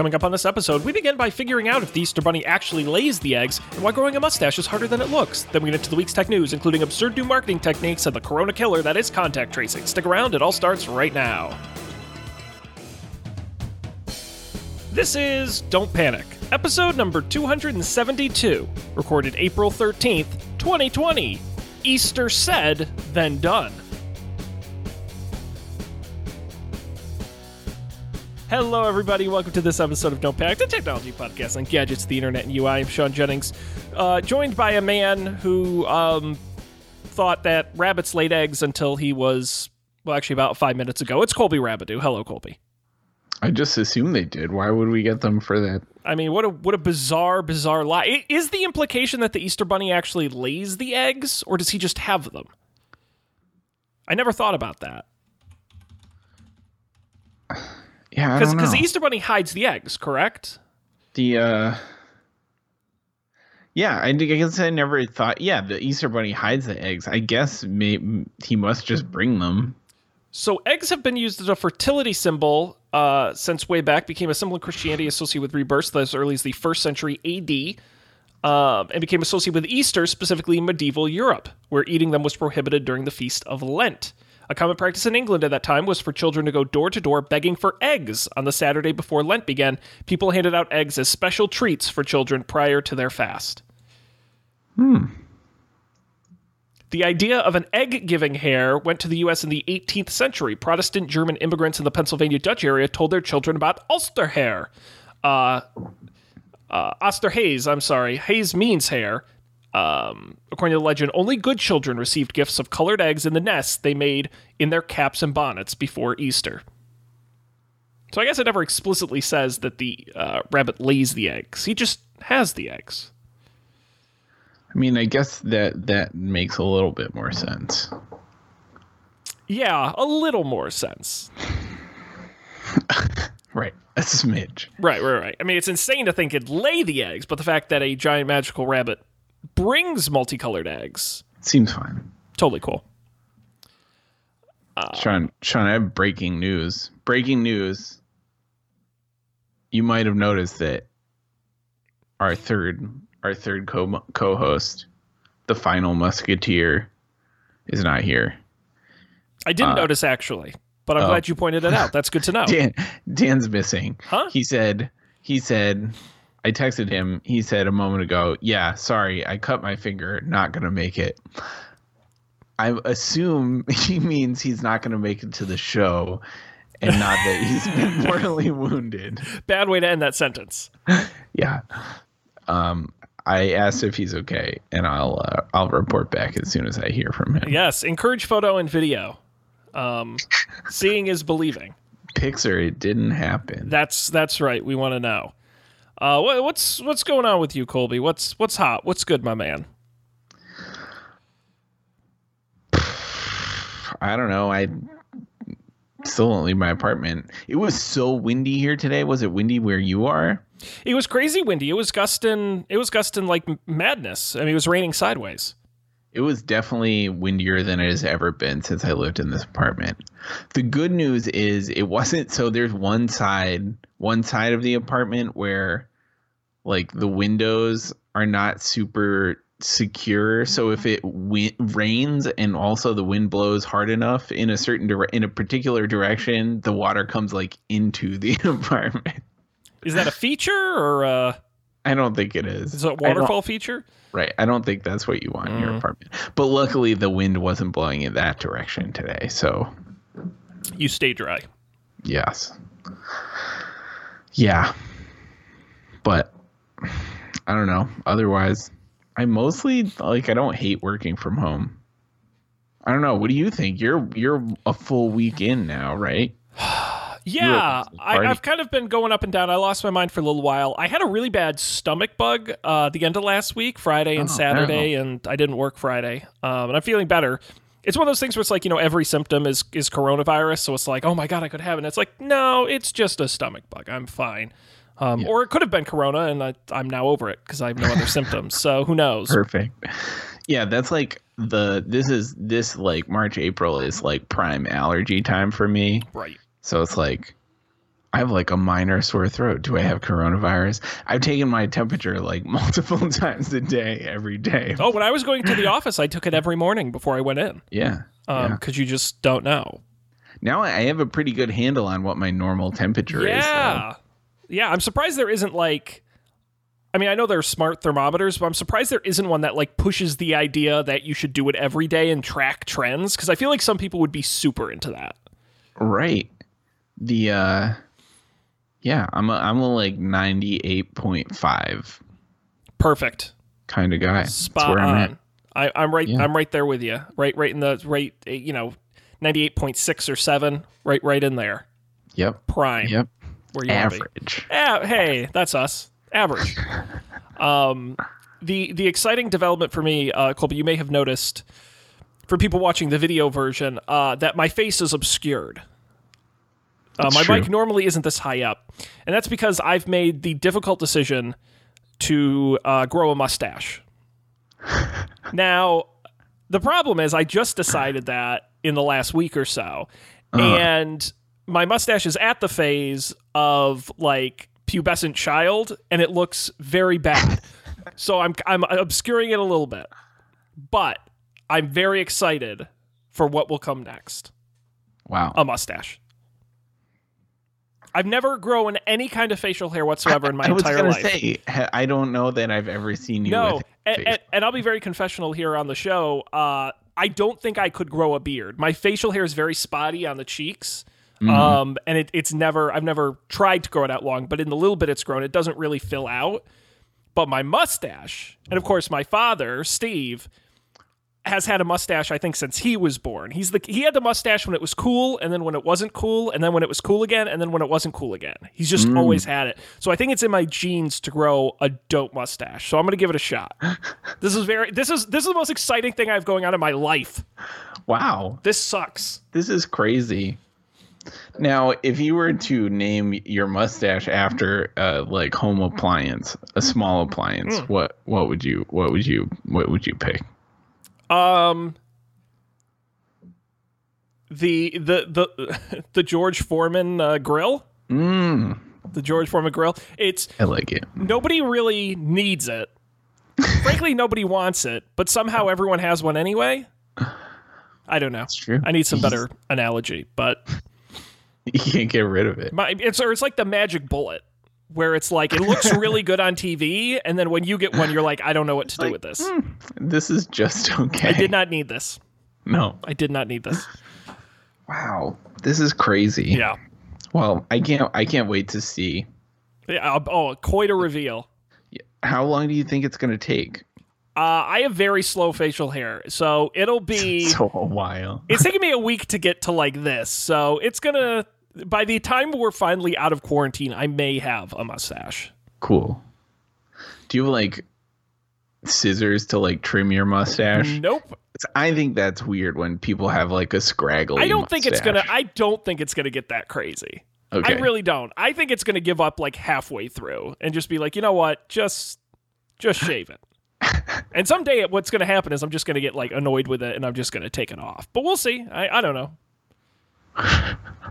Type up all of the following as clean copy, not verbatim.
Coming up on this episode, we begin by figuring out if the Easter Bunny actually lays the eggs and why growing a mustache is harder than it looks. Then we get into the week's tech news, including absurd new marketing techniques and the corona killer that is contact tracing. Stick around, it all starts right now. This is Don't Panic, episode number 272, recorded April 13th, 2020. Easter said, then done. Hello, everybody. Welcome to this episode of Don't Panic, the technology podcast on gadgets, the internet, and UI. I'm Sean Jennings, joined by a man who thought that rabbits laid eggs until he was, well, actually about 5 minutes ago. It's Colby Rabideau. Hello, Colby. I just assumed they did. Why would we get them for that? I mean, what a bizarre lie. Is the implication that the Easter Bunny actually lays the eggs, or does he just have them? I never thought about that. Yeah, I don't know. Because the Easter Bunny hides the eggs, correct? I guess I never thought. Yeah, the Easter Bunny hides the eggs. I guess he must just bring them. So eggs have been used as a fertility symbol since way back. Became a symbol in Christianity associated with rebirth as early as the 1st century A.D., and became associated with Easter, specifically in medieval Europe, where eating them was prohibited during the Feast of Lent. A common practice in England at that time was for children to go door-to-door begging for eggs on the Saturday before Lent began. People handed out eggs as special treats for children prior to their fast. The idea of an egg-giving hare went to the U.S. in the 18th century. Protestant German immigrants in the Pennsylvania Dutch area told their children about Osterhase. Osterhase, I'm sorry. Hase means hare. According to the legend, only good children received gifts of colored eggs in the nests they made in their caps and bonnets before Easter. So I guess it never explicitly says that the rabbit lays the eggs. He just has the eggs. I mean, I guess that makes a little bit more sense. Yeah, a little more sense. Right. A smidge. Right. I mean, it's insane to think it'd lay the eggs, but the fact that a giant magical rabbit brings multicolored eggs seems fine. Totally cool. Sean, I have breaking news. You might have noticed that our third co-host, the final musketeer, is not here. I didn't notice, actually, but I'm glad you pointed it out. That's good to know. Dan's missing. Huh? He said I texted him. He said a moment ago, yeah, sorry, I cut my finger. Not going to make it. I assume he means he's not going to make it to the show and not that he's been mortally wounded. Bad way to end that sentence. Yeah. I asked if he's okay, and I'll report back as soon as I hear from him. Yes. Encourage photo and video. Seeing is believing. Pixar, it didn't happen. That's right. We want to know. What's going on with you, Colby? What's hot? What's good, my man? I don't know. I still don't leave my apartment. It was so windy here today. Was it windy where you are? It was crazy windy. It was gusting like madness. I mean, it was raining sideways. It was definitely windier than it has ever been since I lived in this apartment. The good news is it wasn't. So there's one side of the apartment where like the windows are not super secure. So if it rains and also the wind blows hard enough in a certain in a particular direction, the water comes like into the apartment. Is that a feature or I don't think it is. Is it a waterfall feature? Right. I don't think that's what you want in your apartment. But luckily, the wind wasn't blowing in that direction today, so you stay dry. Yes. Yeah. But I don't know. Otherwise, I mostly I don't hate working from home. I don't know. What do you think? You're a full week in now, right? Yeah, I've kind of been going up and down. I lost my mind for a little while. I had a really bad stomach bug the end of last week, Friday and Saturday, and I didn't work Friday. And I'm feeling better. It's one of those things where it's like, you know, every symptom is coronavirus, so it's like, oh my God, I could have it. And it's like, no, it's just a stomach bug. I'm fine. Or it could have been corona, and I'm now over it because I have no other symptoms. So who knows? Perfect. Yeah, that's like March, April is like prime allergy time for me. Right. So it's like I have like a minor sore throat. Do I have coronavirus? I've taken my temperature like multiple times a day, every day. Oh, when I was going to the office, I took it every morning before I went in. Yeah. Because you just don't know. Now I have a pretty good handle on what my normal temperature is. Yeah. Yeah. I'm surprised there isn't like, I mean, I know there are smart thermometers, but I'm surprised there isn't one that like pushes the idea that you should do it every day and track trends. Because I feel like some people would be super into that. Right. The, yeah, I'm a like 98.5. Perfect. Kind of guy. Spot on. I'm right. Yeah. I'm right there with you. Right in the right. You know, 98.6 or 7. Right in there. Yep. Prime. Yep. Where you average. Yeah. Hey, that's us. Average. The exciting development for me, Colby, you may have noticed, for people watching the video version, that my face is obscured. My mic normally isn't this high up, and that's because I've made the difficult decision to grow a mustache. Now, the problem is I just decided that in the last week or so, and my mustache is at the phase of like pubescent child, and it looks very bad. So I'm obscuring it a little bit, but I'm very excited for what will come next. Wow, a mustache. I've never grown any kind of facial hair whatsoever in my entire life. I was going to say, I don't know that I've ever seen you with and I'll be very confessional here on the show. I don't think I could grow a beard. My facial hair is very spotty on the cheeks, and I've never tried to grow it out long, but in the little bit it's grown, it doesn't really fill out. But my mustache, and of course my father, Steve, has had a mustache, I think, since he was born. He had the mustache when it was cool, and then when it wasn't cool, and then when it was cool again, and then when it wasn't cool again. He's just always had it. So I think it's in my genes to grow a dope mustache. So I'm going to give it a shot. This is the most exciting thing I have going on in my life. Wow. This sucks. This is crazy. Now, if you were to name your mustache after like home appliance, a small appliance, what would you pick? The George Foreman grill. The George Foreman grill. I like it. Nobody really needs it. Frankly, nobody wants it, but somehow everyone has one anyway. I don't know. That's true. I need some better analogy, but you can't get rid of it. It's like the magic bullet, where it's like, it looks really good on TV, and then when you get one, you're like, I don't know what to do with this. This is just okay. I did not need this. No. I did not need this. Wow. This is crazy. Yeah. Well, I can't wait to see. Yeah, quite a reveal. How long do you think it's going to take? I have very slow facial hair, so it'll be... so a while. It's taking me a week to get to like this, so it's going to... By the time we're finally out of quarantine, I may have a mustache. Cool. Do you have like scissors to like trim your mustache? Nope. I think that's weird when people have like a scraggly I don't think it's gonna get that crazy. Okay. I really don't. I think it's gonna give up like halfway through and just be like, you know what? Just shave it. And someday what's gonna happen is I'm just gonna get like annoyed with it and I'm just gonna take it off. But we'll see. I don't know.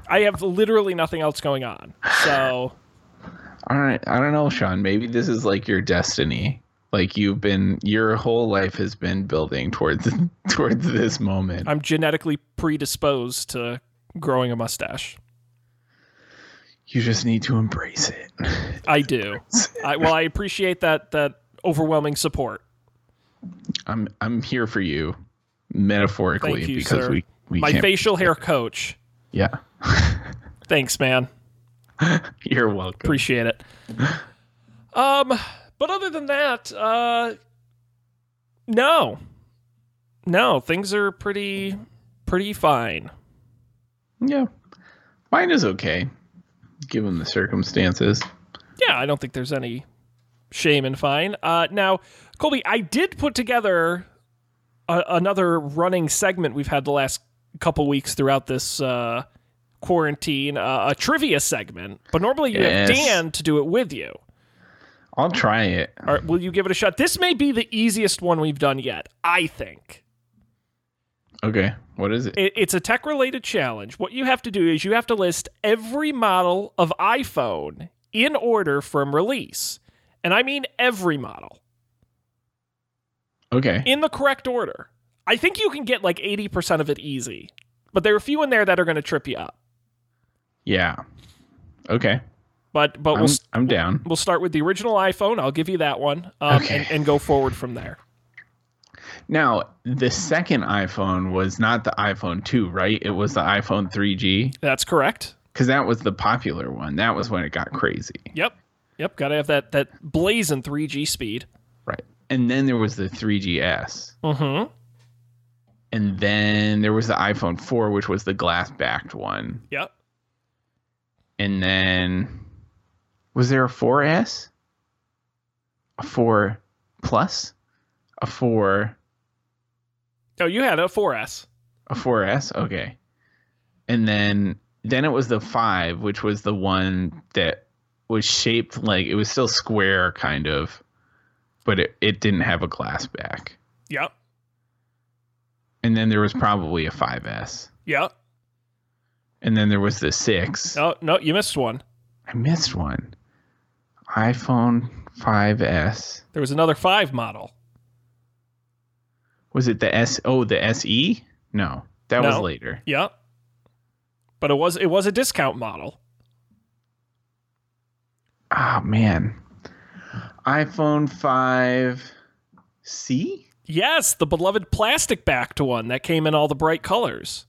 I have literally nothing else going on. So, all right. I don't know, Sean. Maybe this is like your destiny. Like your whole life has been building towards this moment. I'm genetically predisposed to growing a mustache. You just need to embrace it. I do. I appreciate that overwhelming support. I'm here for you, metaphorically. Thank you, because sir. We my facial hair coach. Yeah. Thanks, man. You're welcome. Appreciate it. But other than that, no, things are pretty fine. Yeah, mine is okay, given the circumstances. Yeah, I don't think there's any shame in fine. Now, Colby, I did put together another running segment we've had the last couple weeks throughout this quarantine, a trivia segment, but normally you have Dan to do it with you. I'll try it. All right, will you give it a shot? This may be the easiest one we've done yet, I think. Okay, what is it? It's a tech-related challenge. What you have to do is you have to list every model of iPhone in order from release. And I mean every model. Okay. In the correct order. I think you can get like 80% of it easy. But there are a few in there that are going to trip you up. Yeah. Okay. But I'm down. We'll start with the original iPhone. I'll give you that one. Okay. and go forward from there. Now, the second iPhone was not the iPhone 2, right? It was the iPhone 3G. That's correct. Because that was the popular one. That was when it got crazy. Yep. Got to have that blazing 3G speed. Right. And then there was the 3GS. Mm-hmm. And then there was the iPhone 4, which was the glass-backed one. Yep. And then, was there a 4S? A 4 Plus? A 4... Oh, you had a 4S. A 4S? Okay. And then it was the 5, which was the one that was shaped like... It was still square, kind of. But it didn't have a glass back. Yep. And then there was probably a 5S. Yep. And then there was the 6. Oh, no, you missed one. I missed one. iPhone 5S. There was another 5 model. Was it the S? Oh, the SE? No, that was later. Yep. But it was a discount model. Ah, man. iPhone 5C? Yes, the beloved plastic-backed one that came in all the bright colors.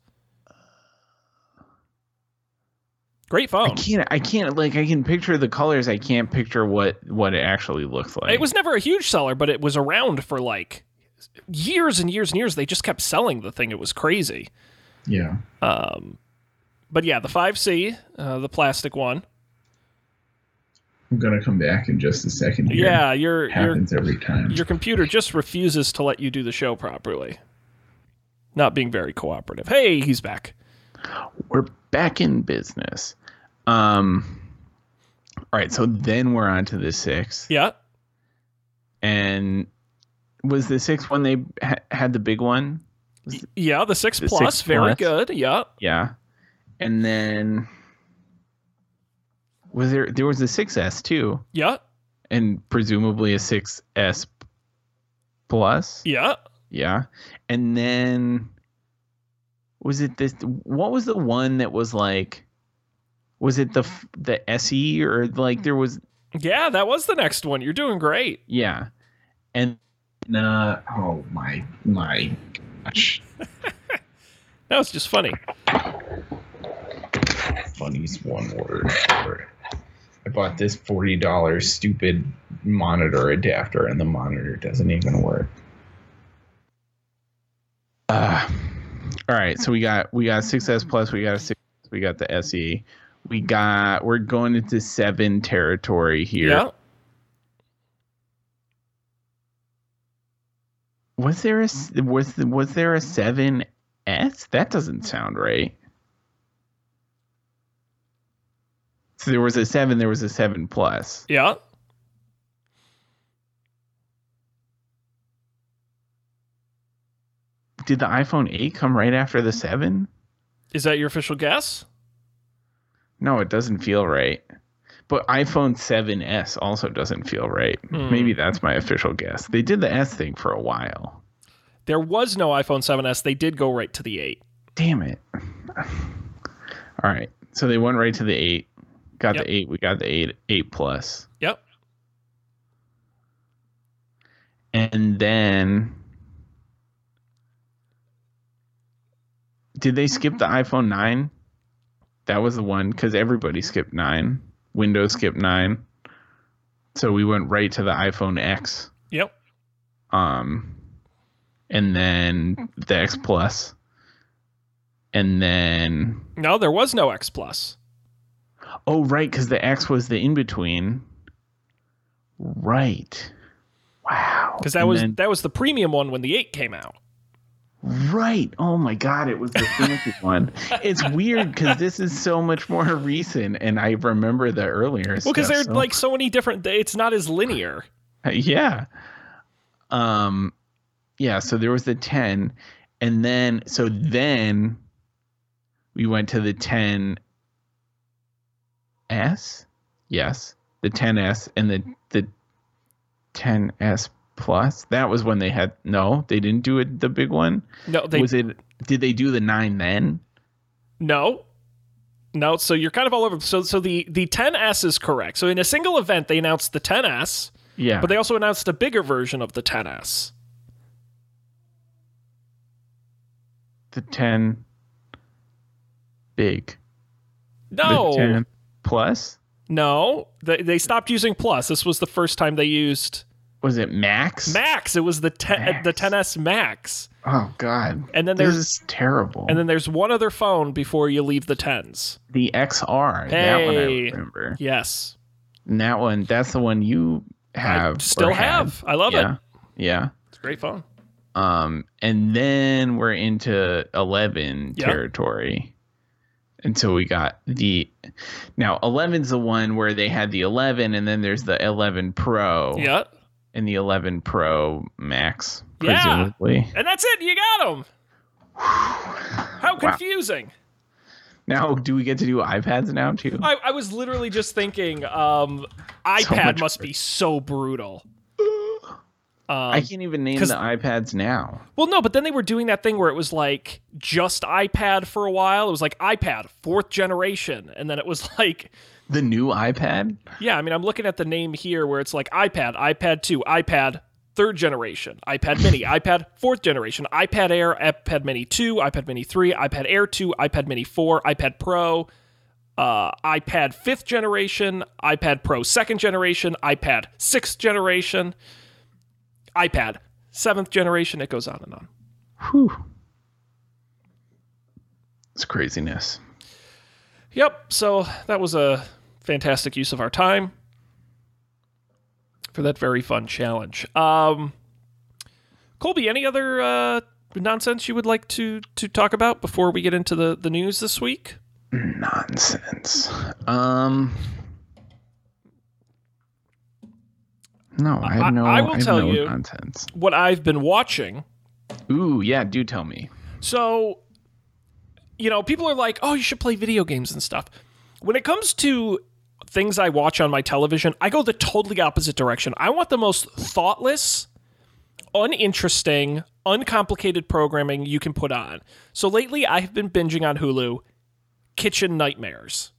Great phone. I can picture the colors. I can't picture what it actually looks like. It was never a huge seller, but it was around for like years and years and years. They just kept selling the thing. It was crazy. Yeah. But yeah, the 5C, the plastic one. I'm gonna come back in just a second here. Yeah, happens every time. Your computer just refuses to let you do the show properly. Not being very cooperative. Hey, he's back. We're back in business. All right, so then we're on to the 6. Yeah. And was the 6 when they had the big one? Yeah, the 6 Plus. Very good. Yeah. Yeah. And then was there was a 6S too. Yeah. And presumably a 6S Plus. Yeah. Yeah. And then was it this? What was the one that was like? Was it the SE or like there was? Yeah, that was the next one. You're doing great. Yeah, and oh my gosh, that was just funny. Funny's one word. I bought this $40 stupid monitor adapter, and the monitor doesn't even work. All right, so we got 6S Plus, we got a 6, we got the SE, we're going into 7 territory here. Yeah. Was there a 7S? That doesn't sound right. So there was a 7, there was a 7 Plus. Yeah. Did the iPhone 8 come right after the 7? Is that your official guess? No, it doesn't feel right. But iPhone 7S also doesn't feel right. Mm. Maybe that's my official guess. They did the S thing for a while. There was no iPhone 7S. They did go right to the 8. Damn it. All right. So they went right to the 8. Got the 8. We got the 8 Plus. Yep. And then... Did they skip the iPhone 9? That was the one, because everybody skipped 9. Windows skipped 9. So we went right to the iPhone X. Yep. And then the X Plus. And then... No, there was no X Plus. Oh, right, because the X was the in-between. Right. Wow. Because that was the premium one when the 8 came out. Right. Oh my God, it was the fancy one. It's weird because this is so much more recent and I remember the earlier stuff. Well, because there's like so many different, it's not as linear. Yeah. Yeah, so there was the 10 And then, so then we went to the 10S. Yes, the 10S and the 10S Plus. That was when they had, no, they didn't do it, the big one. No, they was it. Did they do the 9 then? No. No, so you're kind of all over. So the 10S is correct. So in a single event, they announced the 10S. Yeah. But they also announced a bigger version of the 10S. The 10 big. No. The 10 plus? No. They stopped using plus. This was the first time they used... Was it Max? Max. It was the 10S Max. Oh, God. And then there's, this is terrible. And then there's one other phone before you leave the 10s. The XR. Hey. That one I remember. Yes. And that one, that's the one you have. I still have. I love it. Yeah. It's a great phone. And then we're into 11 territory. And so we got the... Now, 11's the one where they had the 11, and then there's the 11 Pro. Yeah. And the 11 Pro Max, presumably. Yeah. And that's it. You got them. How confusing. Wow. Now, do we get to do iPads now, too? I was literally just thinking iPad must be so brutal. I can't even name the iPads now. Well, no, but then they were doing that thing where it was like just iPad for a while. It was like iPad 4th generation. And then it was like... The new iPad? Yeah, I mean, I'm looking at the name here where it's like iPad, iPad 2, iPad 3rd generation, iPad mini, iPad 4th generation, iPad Air, iPad mini 2, iPad mini 3, iPad Air 2, iPad mini 4, iPad Pro, iPad 5th generation, iPad Pro 2nd generation, iPad 6th generation, iPad 7th generation. It goes on and on. Whew. It's craziness. Yep, so that was a... fantastic use of our time for that very fun challenge. Colby, any other nonsense you would like to talk about before we get into the news this week? Nonsense. No, I have no. I will tell you nonsense. What I've been watching. Ooh, yeah, do tell me. So, you know, people are like, "Oh, you should play video games and stuff." When it comes to things I watch on my television, I go the totally opposite direction. I want the most thoughtless, uninteresting, uncomplicated programming you can put on. So lately, I have been binging on Hulu, Kitchen Nightmares.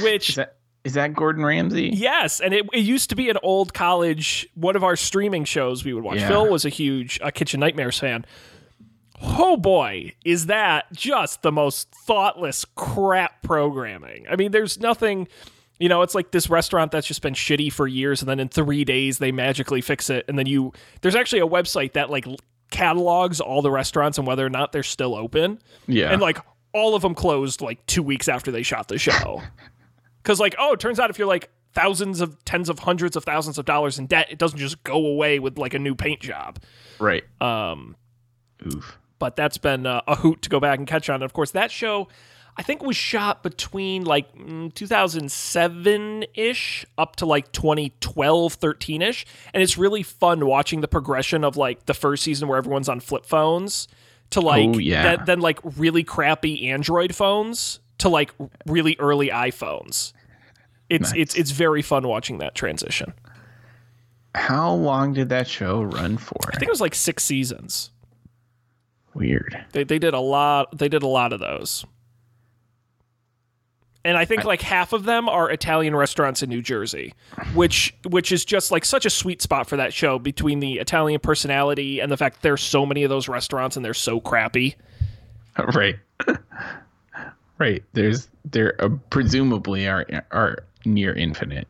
Which is that Gordon Ramsay? Yes, and it used to be an old college, one of our streaming shows we would watch. Yeah. Phil was a huge Kitchen Nightmares fan. Oh boy, is that just the most thoughtless crap programming. I mean, there's nothing, you know, it's like this restaurant that's just been shitty for years and then in 3 days they magically fix it. And then there's actually a website that like catalogs all the restaurants and whether or not they're still open. Yeah. And like all of them closed like 2 weeks after they shot the show. Cause like, oh, it turns out if you're like tens of hundreds of thousands of dollars in debt, it doesn't just go away with like a new paint job. Right. Oof. But that's been a hoot to go back and catch on. And of course, that show, I think, was shot between, like, 2007-ish up to, like, 2012, 13-ish. And it's really fun watching the progression of, like, the first season where everyone's on flip phones to, like, then, like, really crappy Android phones to, like, really early iPhones. It's nice. It's very fun watching that transition. How long did that show run for? I think it was, like, 6 seasons. Weird. They did a lot. They did a lot of those, and I think like half of them are Italian restaurants in New Jersey, which is just like such a sweet spot for that show between the Italian personality and the fact there's so many of those restaurants and they're so crappy. Right, right. There presumably are near infinite.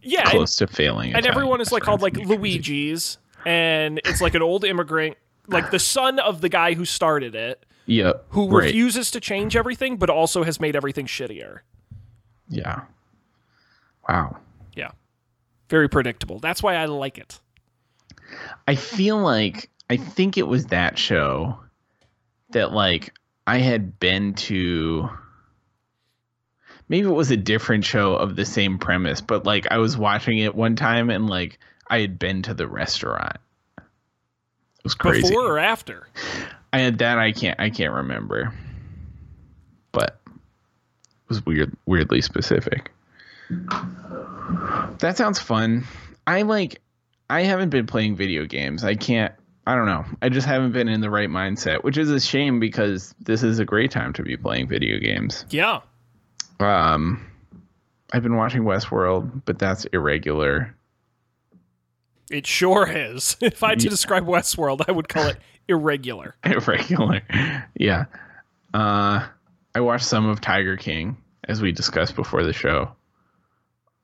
Yeah, close to failing. And Italian everyone is like called like Luigi's, and it's like an old immigrant. Like the son of the guy who started it, who refuses to change everything, but also has made everything shittier. Yeah. Wow. Yeah. Very predictable. That's why I like it. I feel like, I think it was that show that like I had been to, maybe it was a different show of the same premise, but like I was watching it one time and like I had been to the restaurant. was crazy. Before or after? I can't remember. But it was weirdly specific. That sounds fun. I haven't been playing video games. I don't know. I just haven't been in the right mindset, which is a shame because this is a great time to be playing video games. Yeah. I've been watching Westworld, but that's irregular. It sure is. If I had to describe Westworld, I would call it irregular. Irregular. Yeah. I watched some of Tiger King, as we discussed before the show.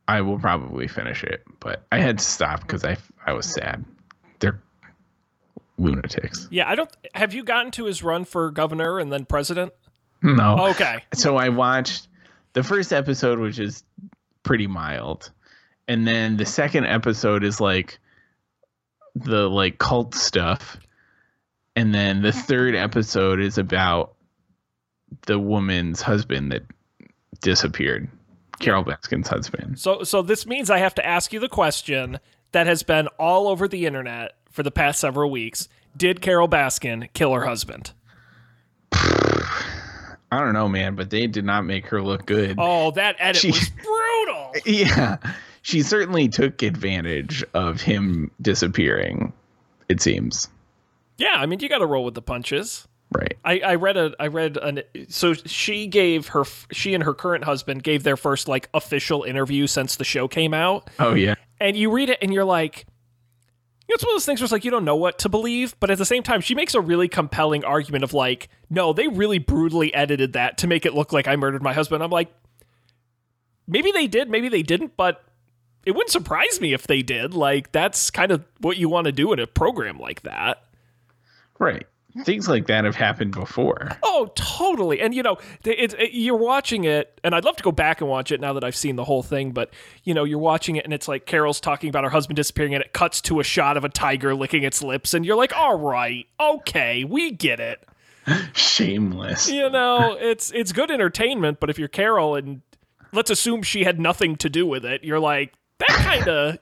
I will probably finish it, but I had to stop because I was sad. They're lunatics. Yeah, have you gotten to his run for governor and then president? No. Okay. So I watched the first episode, which is pretty mild. And then the second episode is the cult stuff. And then the third episode is about the woman's husband that disappeared. Carol Baskin's husband. So this means I have to ask you the question that has been all over the internet for the past several weeks. Did Carol Baskin kill her husband? I don't know, man, but they did not make her look good. Oh, that edit was brutal. Yeah. She certainly took advantage of him disappearing, it seems. Yeah, I mean, you got to roll with the punches. Right. So she and her current husband gave their first official interview since the show came out. Oh yeah. And you read it and you're like, it's one of those things where it's you don't know what to believe, but at the same time, she makes a really compelling argument of no, they really brutally edited that to make it look like I murdered my husband. I'm like, maybe they did, maybe they didn't, but it wouldn't surprise me if they did. That's kind of what you want to do in a program like that. Right. Things like that have happened before. Oh, totally. And, you're watching it, and I'd love to go back and watch it now that I've seen the whole thing, but, you're watching it, and it's Carol's talking about her husband disappearing, and it cuts to a shot of a tiger licking its lips, and you're like, all right, okay, we get it. Shameless. It's good entertainment, but if you're Carol, and let's assume she had nothing to do with it, you're like, that kind of,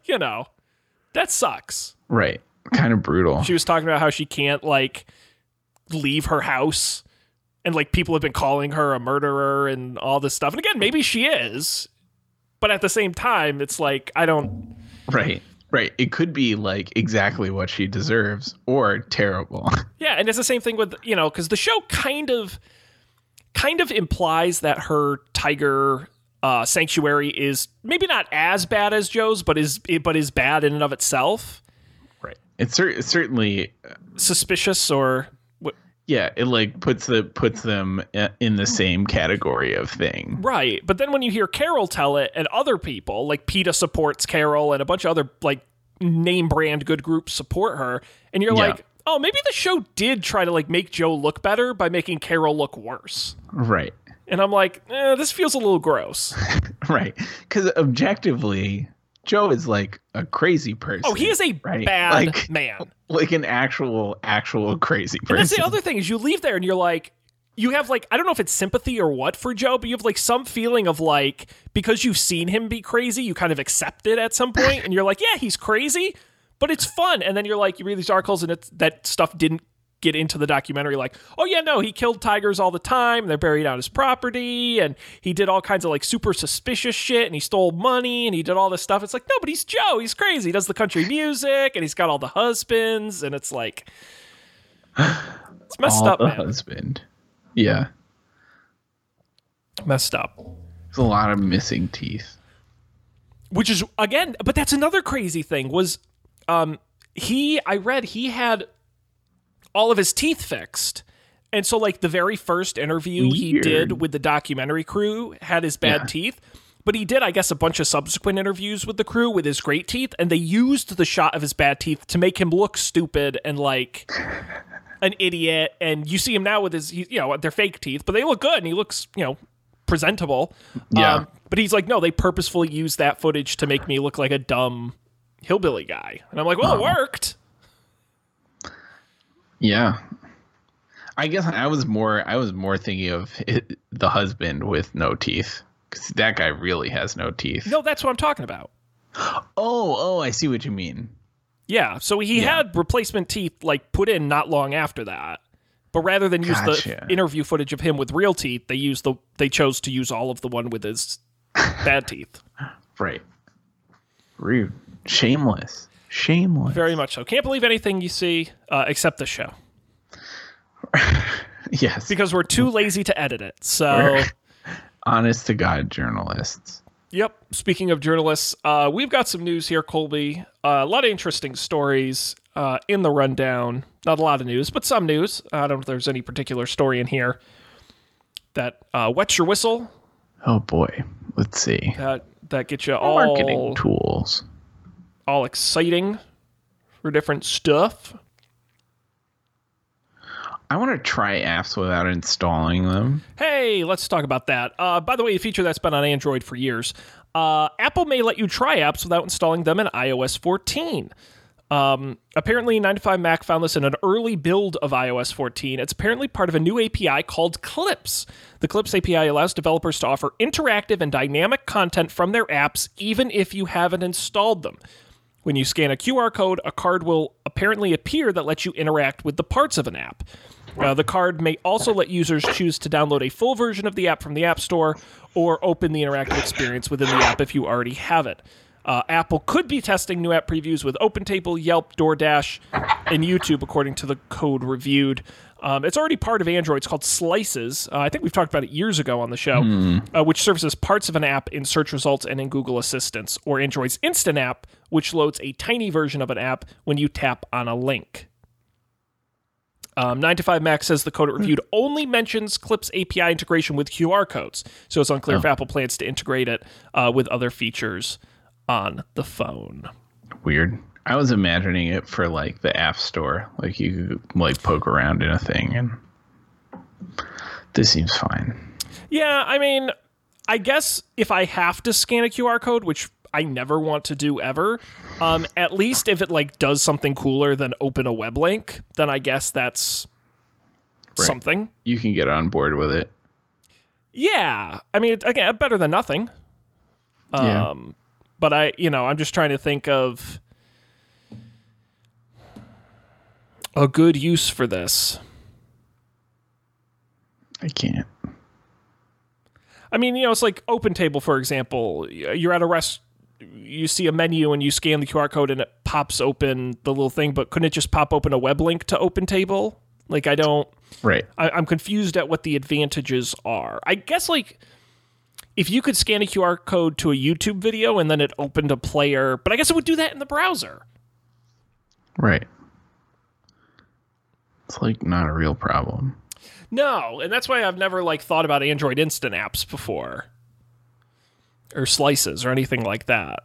that sucks. Right. Kind of brutal. She was talking about how she can't, leave her house, and people have been calling her a murderer and all this stuff. And again, maybe she is, but at the same time, it's I don't. Right. It could be exactly what she deserves or terrible. Yeah. And it's the same thing with, cause the show kind of implies that her tiger sanctuary is maybe not as bad as Joe's, but is bad in and of itself. Right. It's certainly suspicious or. Yeah, it puts them in the same category of thing. Right. But then when you hear Carol tell it and other people, PETA supports Carol and a bunch of other name brand good groups support her. And you're oh, maybe the show did try to make Joe look better by making Carol look worse. Right. And I'm this feels a little gross. Right. Because objectively, Joe is a crazy person. Oh, he is a bad man. An actual crazy person. And that's the other thing is you leave there and you're you have I don't know if it's sympathy or what for Joe, but you have some feeling of because you've seen him be crazy, you kind of accept it at some point and you're yeah, he's crazy, but it's fun. And then you're you read these articles and it's that stuff didn't get into the documentary oh yeah, no, he killed tigers all the time. They're buried on his property and he did all kinds of super suspicious shit and he stole money and he did all this stuff. It's no, but he's Joe. He's crazy. He does the country music and he's got all the husbands and it's it's messed all up, man. Husband. Yeah. Messed up. There's a lot of missing teeth. Which is again, but that's another crazy thing was I read he had all of his teeth fixed. And so the very first interview Weird. He did with the documentary crew had his bad teeth, but he did, I guess, a bunch of subsequent interviews with the crew with his great teeth. And they used the shot of his bad teeth to make him look stupid and an idiot. And you see him now with his, they're fake teeth, but they look good. And he looks, presentable. Yeah. But he's no, they purposefully used that footage to make me look like a dumb hillbilly guy. And I'm it worked. Yeah, I guess I was more thinking of the husband with no teeth because that guy really has no teeth. No, that's what I'm talking about. Oh, I see what you mean. Yeah, so he had replacement teeth like put in not long after that. But rather than use the interview footage of him with real teeth, they used they chose to use all of the one with his bad teeth. Right. Rude. Shameless. Shameless. Very much so. Can't believe anything you see except the show. Yes. Because we're too lazy to edit it. So we're honest to God journalists. Yep. Speaking of journalists, we've got some news here, Colby. A lot of interesting stories in the rundown. Not a lot of news, but some news. I don't know if there's any particular story in here that wets your whistle. Oh, boy. Let's see. That gets you all... marketing tools. All exciting for different stuff. I want to try apps without installing them. Hey, let's talk about that. By the way, a feature that's been on Android for years. Apple may let you try apps without installing them in iOS 14. Apparently, 9to5Mac found this in an early build of iOS 14. It's apparently part of a new API called Clips. The Clips API allows developers to offer interactive and dynamic content from their apps, even if you haven't installed them. When you scan a QR code, a card will apparently appear that lets you interact with the parts of an app. The card may also let users choose to download a full version of the app from the App Store or open the interactive experience within the app if you already have it. Apple could be testing new app previews with OpenTable, Yelp, DoorDash, and YouTube, according to the code reviewed. It's already part of Android. It's called Slices. I think we've talked about it years ago on the show, which serves as parts of an app in search results and in Google Assistant, or Android's Instant App, which loads a tiny version of an app when you tap on a link. 9to5Mac says the code it reviewed only mentions Clips API integration with QR codes, so it's unclear if Apple plans to integrate it with other features on the phone. Weird. I was imagining it for like the App Store, like you could like poke around in a thing, and this seems fine. Yeah, I mean, I guess if I have to scan a QR code, which I never want to do ever, at least if it like does something cooler than open a web link, then I guess that's something. You can get on board with it. Yeah, I mean, again, better than nothing. Yeah. But I'm just trying to think of a good use for this. I can't. I mean, it's like OpenTable, for example. You're at a rest, you see a menu and you scan the QR code and it pops open the little thing, but couldn't it just pop open a web link to OpenTable? Like, I don't... Right. I'm confused at what the advantages are. I guess, like... If you could scan a QR code to a YouTube video and then it opened a player, but I guess it would do that in the browser. Right. It's like not a real problem. No, and that's why I've never like thought about Android Instant apps before. Or Slices or anything like that.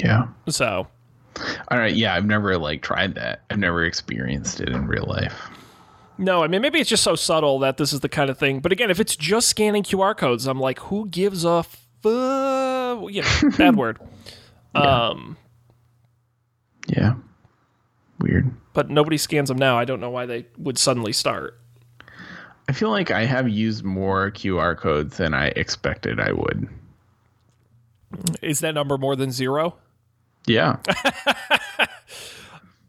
Yeah. So. All right, yeah, I've never like tried that. I've never experienced it in real life. No, I mean, maybe it's just so subtle that this is the kind of thing. But again, if it's just scanning QR codes, I'm like, who gives a fuck? Bad word. Yeah. Yeah. Weird. But nobody scans them now. I don't know why they would suddenly start. I feel like I have used more QR codes than I expected I would. Is that number more than zero? Yeah.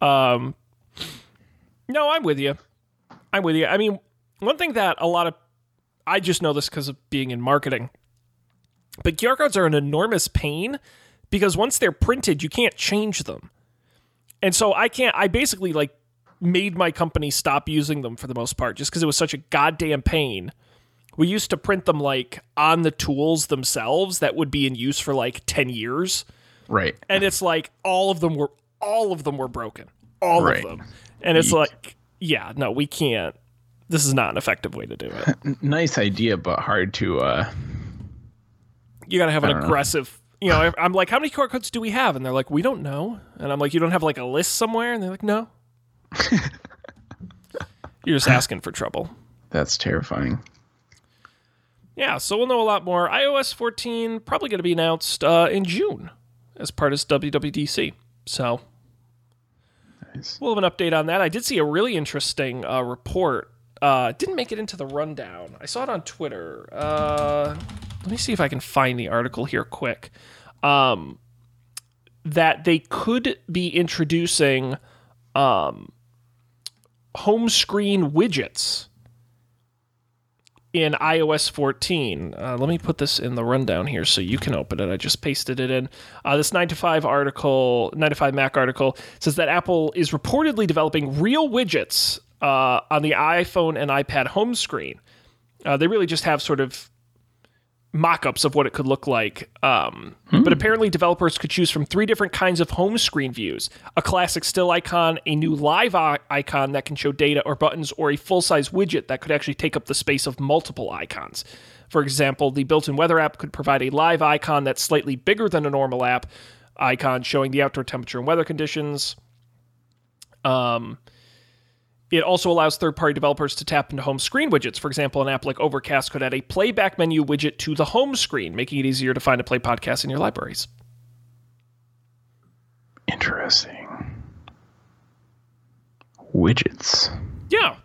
No, I'm with you. I mean, one thing that I just know this because of being in marketing, but QR codes are an enormous pain because once they're printed, you can't change them. And so I basically like made my company stop using them for the most part just because it was such a goddamn pain. We used to print them like on the tools themselves that would be in use for like 10 years. Right. And it's like all of them were broken. All of them. And it's like... Yeah, no, we can't. This is not an effective way to do it. Nice idea, but hard to... You got to have an aggressive... I'm like, how many QR codes do we have? And they're like, we don't know. And I'm like, you don't have like a list somewhere? And they're like, no. You're just asking for trouble. That's terrifying. Yeah, so we'll know a lot more. iOS 14 probably going to be announced in June as part of WWDC. So... We'll have an update on that. I did see a really interesting report. Didn't make it into the rundown. I saw it on Twitter. Let me see if I can find the article here quick. that they could be introducing home screen widgets in iOS 14. Let me put this in the rundown here so you can open it. I just pasted it in. This 9to5 article, 9to5Mac article, says that Apple is reportedly developing real widgets on the iPhone and iPad home screen. They really just have sort of mock-ups of what it could look like. But apparently developers could choose from three different kinds of home screen views: a classic still icon, a new live icon that can show data or buttons, or a full-size widget that could actually take up the space of multiple icons. For example, the built-in weather app could provide a live icon that's slightly bigger than a normal app icon, showing the outdoor temperature and weather conditions. It also allows third-party developers to tap into home screen widgets. For example, an app like Overcast could add a playback menu widget to the home screen, making it easier to find and play podcasts in your libraries. Interesting. Widgets. Yeah.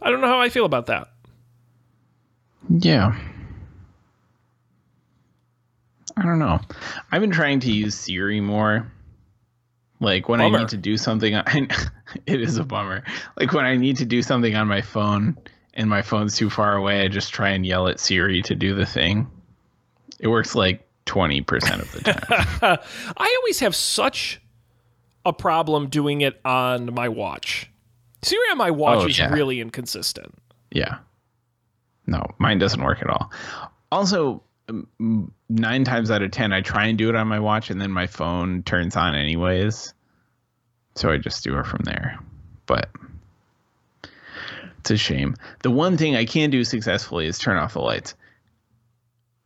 I don't know how I feel about that. Yeah. I don't know. I've been trying to use Siri more. Like when I need to do something, it is a bummer. Like when I need to do something on my phone and my phone's too far away, I just try and yell at Siri to do the thing. It works like 20% of the time. I always have such a problem doing it on my watch. Siri on my watch is really inconsistent. Yeah. No, mine doesn't work at all. Also, 9 times out of 10, I try and do it on my watch, and then my phone turns on anyways. So I just do it from there. But it's a shame. The one thing I can do successfully is turn off the lights.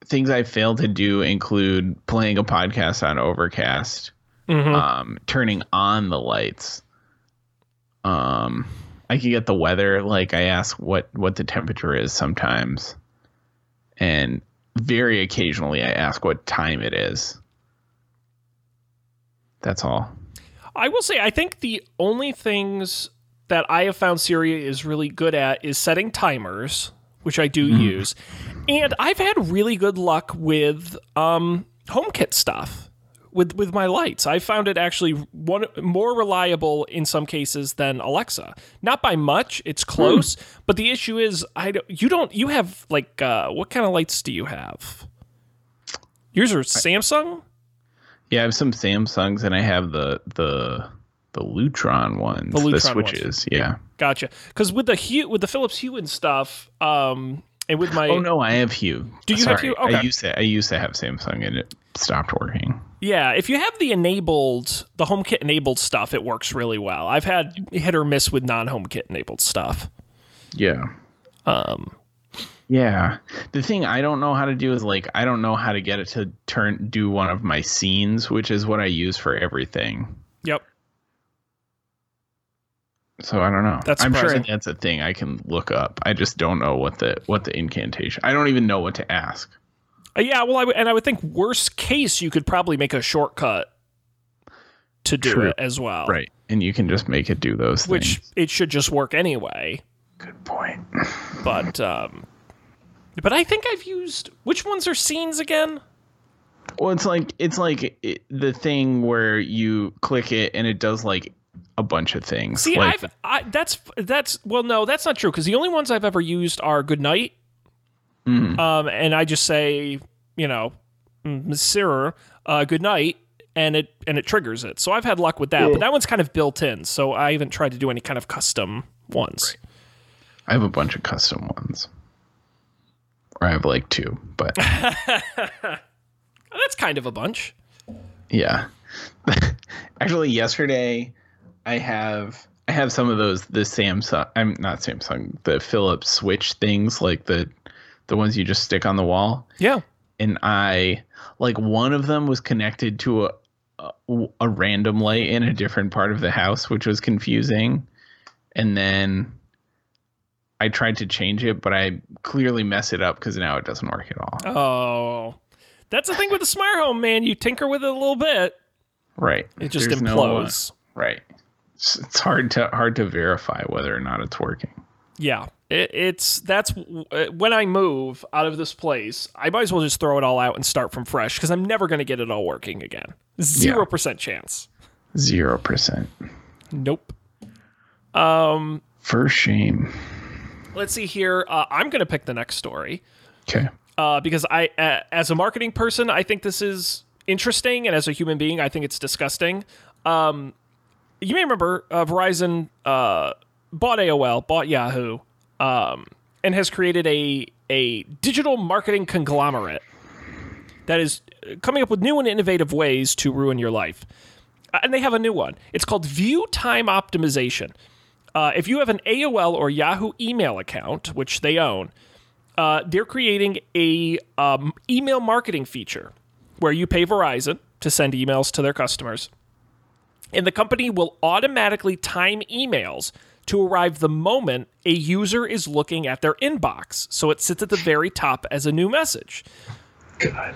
Things I fail to do include playing a podcast on Overcast, turning on the lights. I can get the weather. Like I ask what the temperature is sometimes. And very occasionally I ask what time it is. That's all. I will say I think the only things that I have found Siri is really good at is setting timers, which I do use. And I've had really good luck with HomeKit stuff with my lights. I found it actually more reliable in some cases than Alexa. Not by much, it's close, but the issue is you have like what kind of lights do you have? Yours are Samsung? Yeah, I have some Samsungs and I have the Lutron ones, the switches, yeah. Gotcha. Cuz with the Philips Hue and stuff, and with my I have Hue. Do you have Hue? Okay. I used to have Samsung and it stopped working. Yeah, if you have the HomeKit enabled stuff, it works really well. I've had hit or miss with non-HomeKit enabled stuff. Yeah. Yeah. The thing I don't know how to do is I don't know how to get it to do one of my scenes, which is what I use for everything. Yep. So I don't know. I'm sure that's a thing I can look up. I just don't know what the incantation. I don't even know what to ask. Yeah, well, I would think worst case you could probably make a shortcut to do it as well. Right, and you can just make it do those things. Which it should just work anyway. Good point. But I think I've used... Which ones are scenes again? Well, it's like the thing where you click it and it does like a bunch of things. See, that's not true because the only ones I've ever used are Goodnight. And I just say, Siri, good night, and it triggers it. So I've had luck with that, but that one's kind of built in. So I haven't tried to do any kind of custom ones. Right. I have a bunch of custom ones, or I have like two, but that's kind of a bunch. Yeah, actually, yesterday I have some of those. The Samsung, I'm not Samsung, the Philips Switch things, like the ones you just stick on the wall. Yeah. And one of them was connected to a random light in a different part of the house, which was confusing. And then I tried to change it, but I clearly messed it up because now it doesn't work at all. Oh, that's the thing with the smart home, man. You tinker with it a little bit. Right. It just implodes. Right. It's hard to verify whether or not it's working. Yeah. That's when I move out of this place, I might as well just throw it all out and start from fresh because I'm never going to get it all working again. 0% chance. 0%. Nope. For shame. Let's see here. I'm going to pick the next story. Okay. Because I, as a marketing person, I think this is interesting. And as a human being, I think it's disgusting. You may remember Verizon bought AOL, bought Yahoo. And has created a digital marketing conglomerate that is coming up with new and innovative ways to ruin your life. And they have a new one. It's called View Time Optimization. If you have an AOL or Yahoo email account, which they own, they're creating a email marketing feature where you pay Verizon to send emails to their customers. And the company will automatically time emails to arrive the moment a user is looking at their inbox. So it sits at the very top as a new message. God.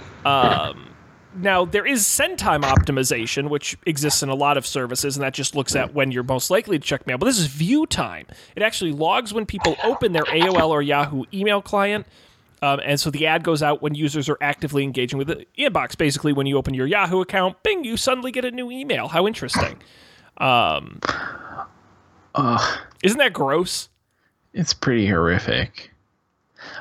Now, there is send time optimization, which exists in a lot of services, and that just looks at when you're most likely to check mail. But this is view time. It actually logs when people open their AOL or Yahoo email client. And so the ad goes out when users are actively engaging with the inbox. Basically, when you open your Yahoo account, bing, you suddenly get a new email. How interesting. Isn't that gross? It's pretty horrific.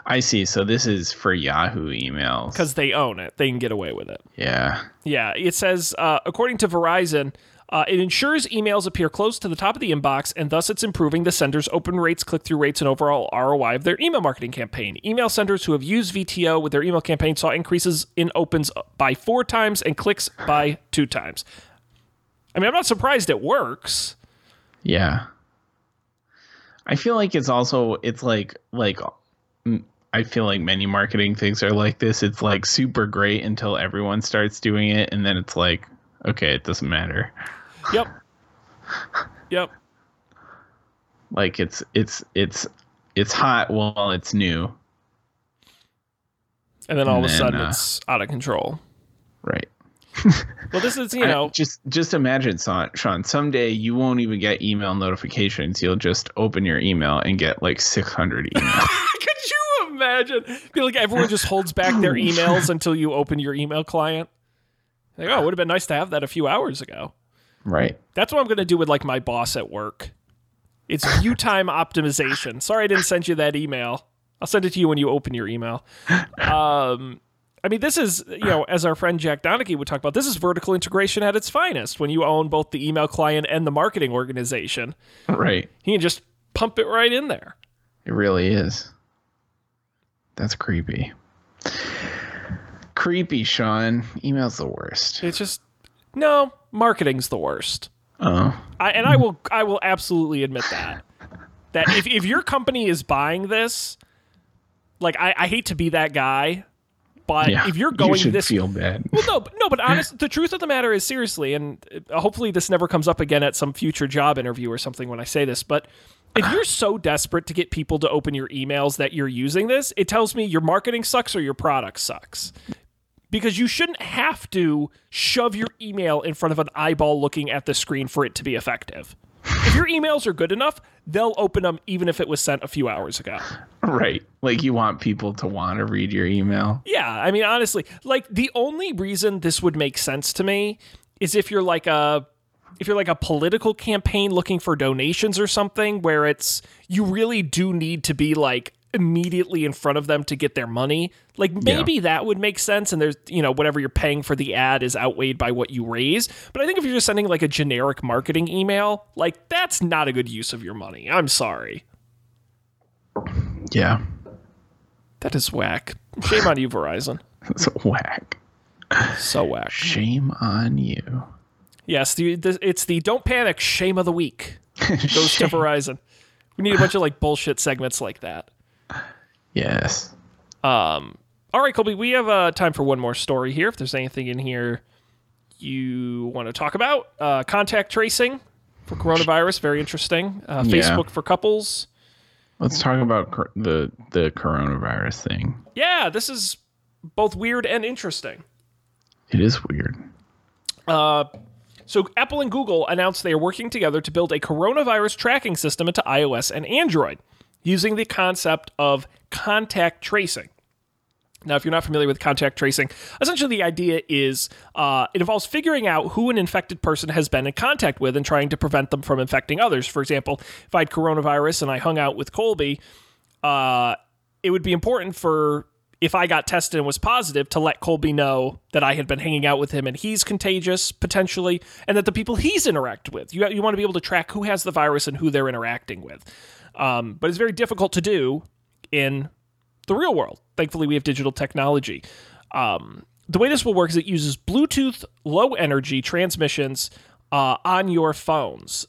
I see. So this is for Yahoo emails. Because they own it. They can get away with it. Yeah. Yeah. It says, according to Verizon, it ensures emails appear close to the top of the inbox, and thus it's improving the sender's open rates, click-through rates, and overall ROI of their email marketing campaign. Email senders who have used VTO with their email campaign saw increases in opens by 4 times and clicks by 2 times. I mean, I'm not surprised it works. Yeah. I feel like it's also, it's like, I feel like many marketing things are like this. It's like super great until everyone starts doing it. And then it's like, okay, it doesn't matter. Yep. Yep. Like it's hot while it's new. And then all of a sudden it's out of control. Right. Well, this is, you know, just imagine, Sean, someday you won't even get email notifications. You'll just open your email and get like 600 emails. Could you imagine? Feel like everyone just holds back their emails until you open your email client. Like, oh, it would have been nice to have that a few hours ago. Right. That's what I'm going to do with like my boss at work. It's view time optimization. Sorry, I didn't send you that email. I'll send it to you when you open your email. I mean, this is, you know, as our friend Jack Donaghy would talk about, this is vertical integration at its finest when you own both the email client and the marketing organization. Right. You can just pump it right in there. It really is. That's creepy. Creepy, Sean. Email's the worst. It's just, no, marketing's the worst. Oh. I will absolutely admit that. That if your company is buying this, like, I hate to be that guy. But yeah, if you're going you this feel bad. Well, no, but honestly, the truth of the matter is, seriously, and hopefully this never comes up again at some future job interview or something when I say this, but if you're so desperate to get people to open your emails that you're using this, it tells me your marketing sucks or your product sucks. Because you shouldn't have to shove your email in front of an eyeball looking at the screen for it to be effective. If your emails are good enough, they'll open them even if it was sent a few hours ago. Right. Like you want people to want to read your email. Yeah. I mean, honestly, like the only reason this would make sense to me is if you're like a political campaign looking for donations or something where it's you really do need to be like immediately in front of them to get their money. Like maybe that would make sense. And there's, you know, whatever you're paying for the ad is outweighed by what you raise. But I think if you're just sending like a generic marketing email, like that's not a good use of your money. I'm sorry. Yeah. That is whack. Shame on you, Verizon. That's whack. So whack. Shame on you. Yes. It's the Don't Panic Shame of the Week. Goes to Verizon. We need a bunch of like bullshit segments like that. Yes. All right, Colby, we have time for one more story here. If there's anything in here you want to talk about, contact tracing for coronavirus, very interesting. Facebook for couples. Let's talk about the coronavirus thing. Yeah, this is both weird and interesting. It is weird. So Apple and Google announced they are working together to build a coronavirus tracking system into iOS and Android. using the concept of contact tracing. Now, if you're not familiar with contact tracing, essentially the idea is it involves figuring out who an infected person has been in contact with and trying to prevent them from infecting others. For example, if I had coronavirus and I hung out with Colby, it would be important for, if I got tested and was positive, to let Colby know that I had been hanging out with him and he's contagious, potentially, and that the people he's interacted with. You want to be able to track who has the virus and who they're interacting with. But it's very difficult to do in the real world. Thankfully, we have digital technology. The way this will work is it uses Bluetooth low energy transmissions on your phones.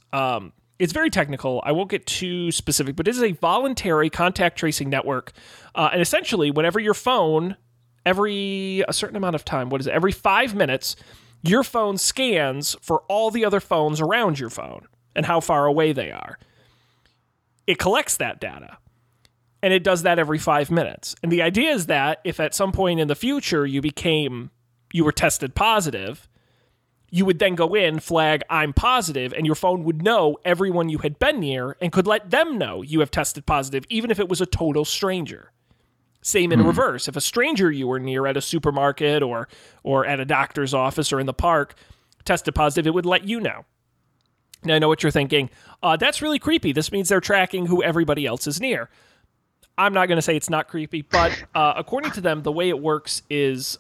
It's very technical. I won't get too specific, but it is a voluntary contact tracing network. And essentially, whenever your phone, every a certain amount of time, every 5 minutes, your phone scans for all the other phones around your phone and how far away they are. It collects that data. And it does that every 5 minutes. And the idea is that if at some point in the future you were tested positive, you would then go in, flag, I'm positive, and your phone would know everyone you had been near and could let them know you have tested positive, even if it was a total stranger. Same in reverse. If a stranger you were near at a supermarket or at a doctor's office or in the park tested positive, it would let you know. Now, I know what you're thinking. That's really creepy. This means they're tracking who everybody else is near. I'm not going to say it's not creepy, but according to them, the way it works is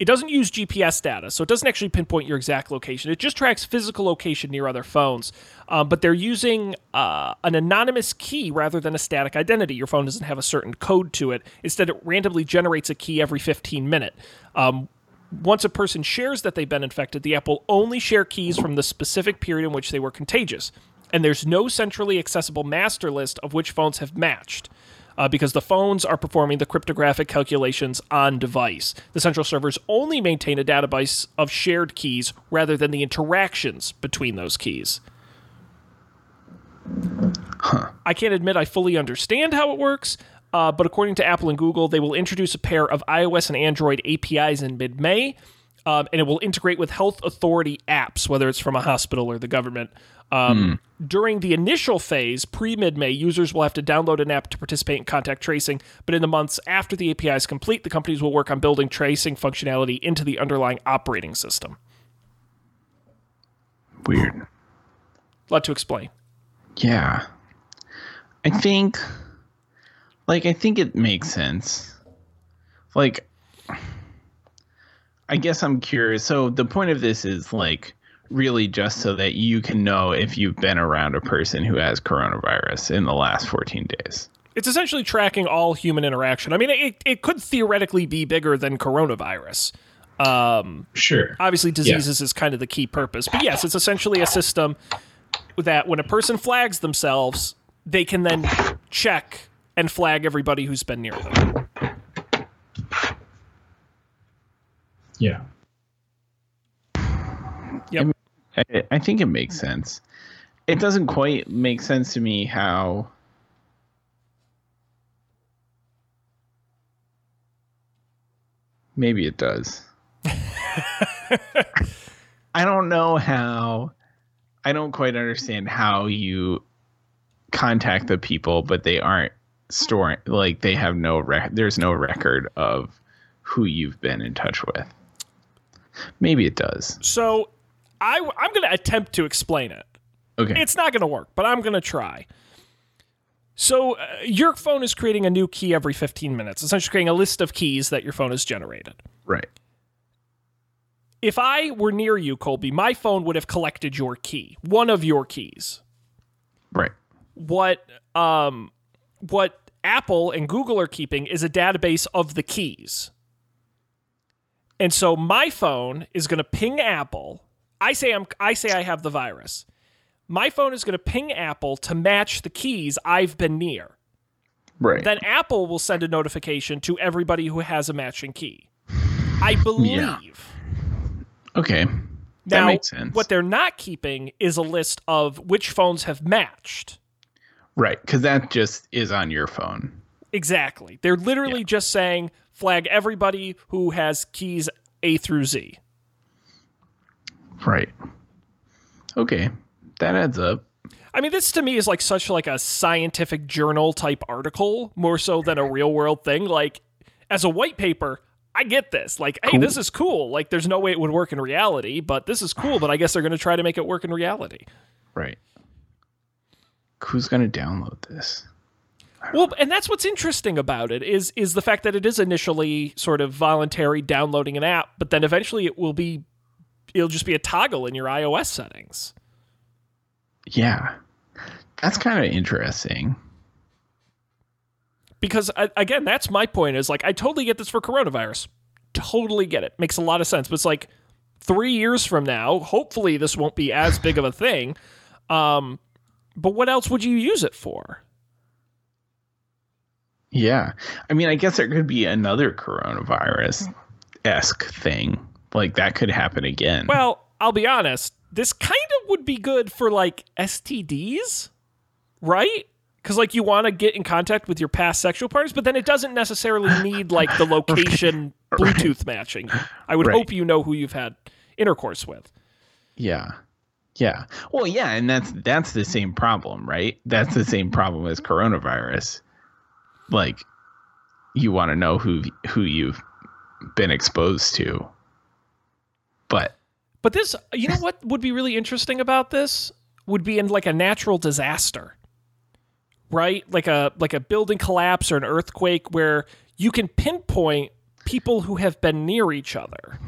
it doesn't use GPS data, so it doesn't actually pinpoint your exact location. It just tracks physical location near other phones, but they're using an anonymous key rather than a static identity. Your phone doesn't have a certain code to it. Instead, it randomly generates a key every 15 minutes. Once a person shares that they've been infected, the app will only share keys from the specific period in which they were contagious. And there's no centrally accessible master list of which phones have matched because the phones are performing the cryptographic calculations on device. The central servers only maintain a database of shared keys rather than the interactions between those keys. Huh. I can't admit I fully understand how it works, but according to Apple and Google, they will introduce a pair of iOS and Android APIs in mid-May, and it will integrate with health authority apps, whether it's from a hospital or the government. During the initial phase, pre-mid-May, users will have to download an app to participate in contact tracing. But in the months after the API is complete, the companies will work on building tracing functionality into the underlying operating system. Weird. A lot to explain. Yeah. I think it makes sense. I guess I'm curious. So the point of this is really just so that you can know if you've been around a person who has coronavirus in the last 14 days. It's essentially tracking all human interaction. I mean, it could theoretically be bigger than coronavirus. Sure. Obviously, diseases is kind of the key purpose. But yes, it's essentially a system that when a person flags themselves, they can then check and flag everybody who's been near them. Yeah. Yep. I think it makes sense. It doesn't quite make sense to me how maybe it does. I don't quite understand how you contact the people, but they aren't storing, they have no there's no record of who you've been in touch with. Maybe it does. So I'm going to attempt to explain it. Okay. It's not going to work, but I'm going to try. So your phone is creating a new key every 15 minutes, essentially creating a list of keys that your phone has generated. Right. If I were near you, Colby, my phone would have collected your key, one of your keys. Right. What Apple and Google are keeping is a database of the keys. And so my phone is going to ping Apple. I say I have the virus. My phone is going to ping Apple to match the keys I've been near. Right. Then Apple will send a notification to everybody who has a matching key. I believe. Yeah. Okay. That makes sense. What they're not keeping is a list of which phones have matched. Right, because that just is on your phone. Exactly. They're literally just saying flag everybody who has keys A through Z. Right. Okay. That adds up. I mean, this to me is like such like a scientific journal type article more so than a real world thing. Like as a white paper, I get this. Like, hey, this is cool. Like there's no way it would work in reality, but this is cool. But I guess they're going to try to make it work in reality. Right. Who's going to download this? Well, and that's what's interesting about it is the fact that it is initially sort of voluntary downloading an app, but then eventually it'll just be a toggle in your iOS settings. Yeah, that's kind of interesting. Because, again, that's my point is like, I totally get this for coronavirus. Totally get it. Makes a lot of sense. But it's like 3 years from now, hopefully this won't be as big of a thing. But what else would you use it for? Yeah. I mean, I guess there could be another coronavirus-esque thing. Like, that could happen again. Well, I'll be honest. This kind of would be good for, like, STDs, right? Because, like, you want to get in contact with your past sexual partners, but then it doesn't necessarily need, like, the location Bluetooth matching. I would hope you know who you've had intercourse with. Yeah. Yeah. Well, yeah, and that's the same problem, right? That's the same problem as coronavirus. Like, you want to know who you've been exposed to. But this, you know what would be really interesting about this? Would be in like a natural disaster, right? Like a building collapse or an earthquake where you can pinpoint people who have been near each other.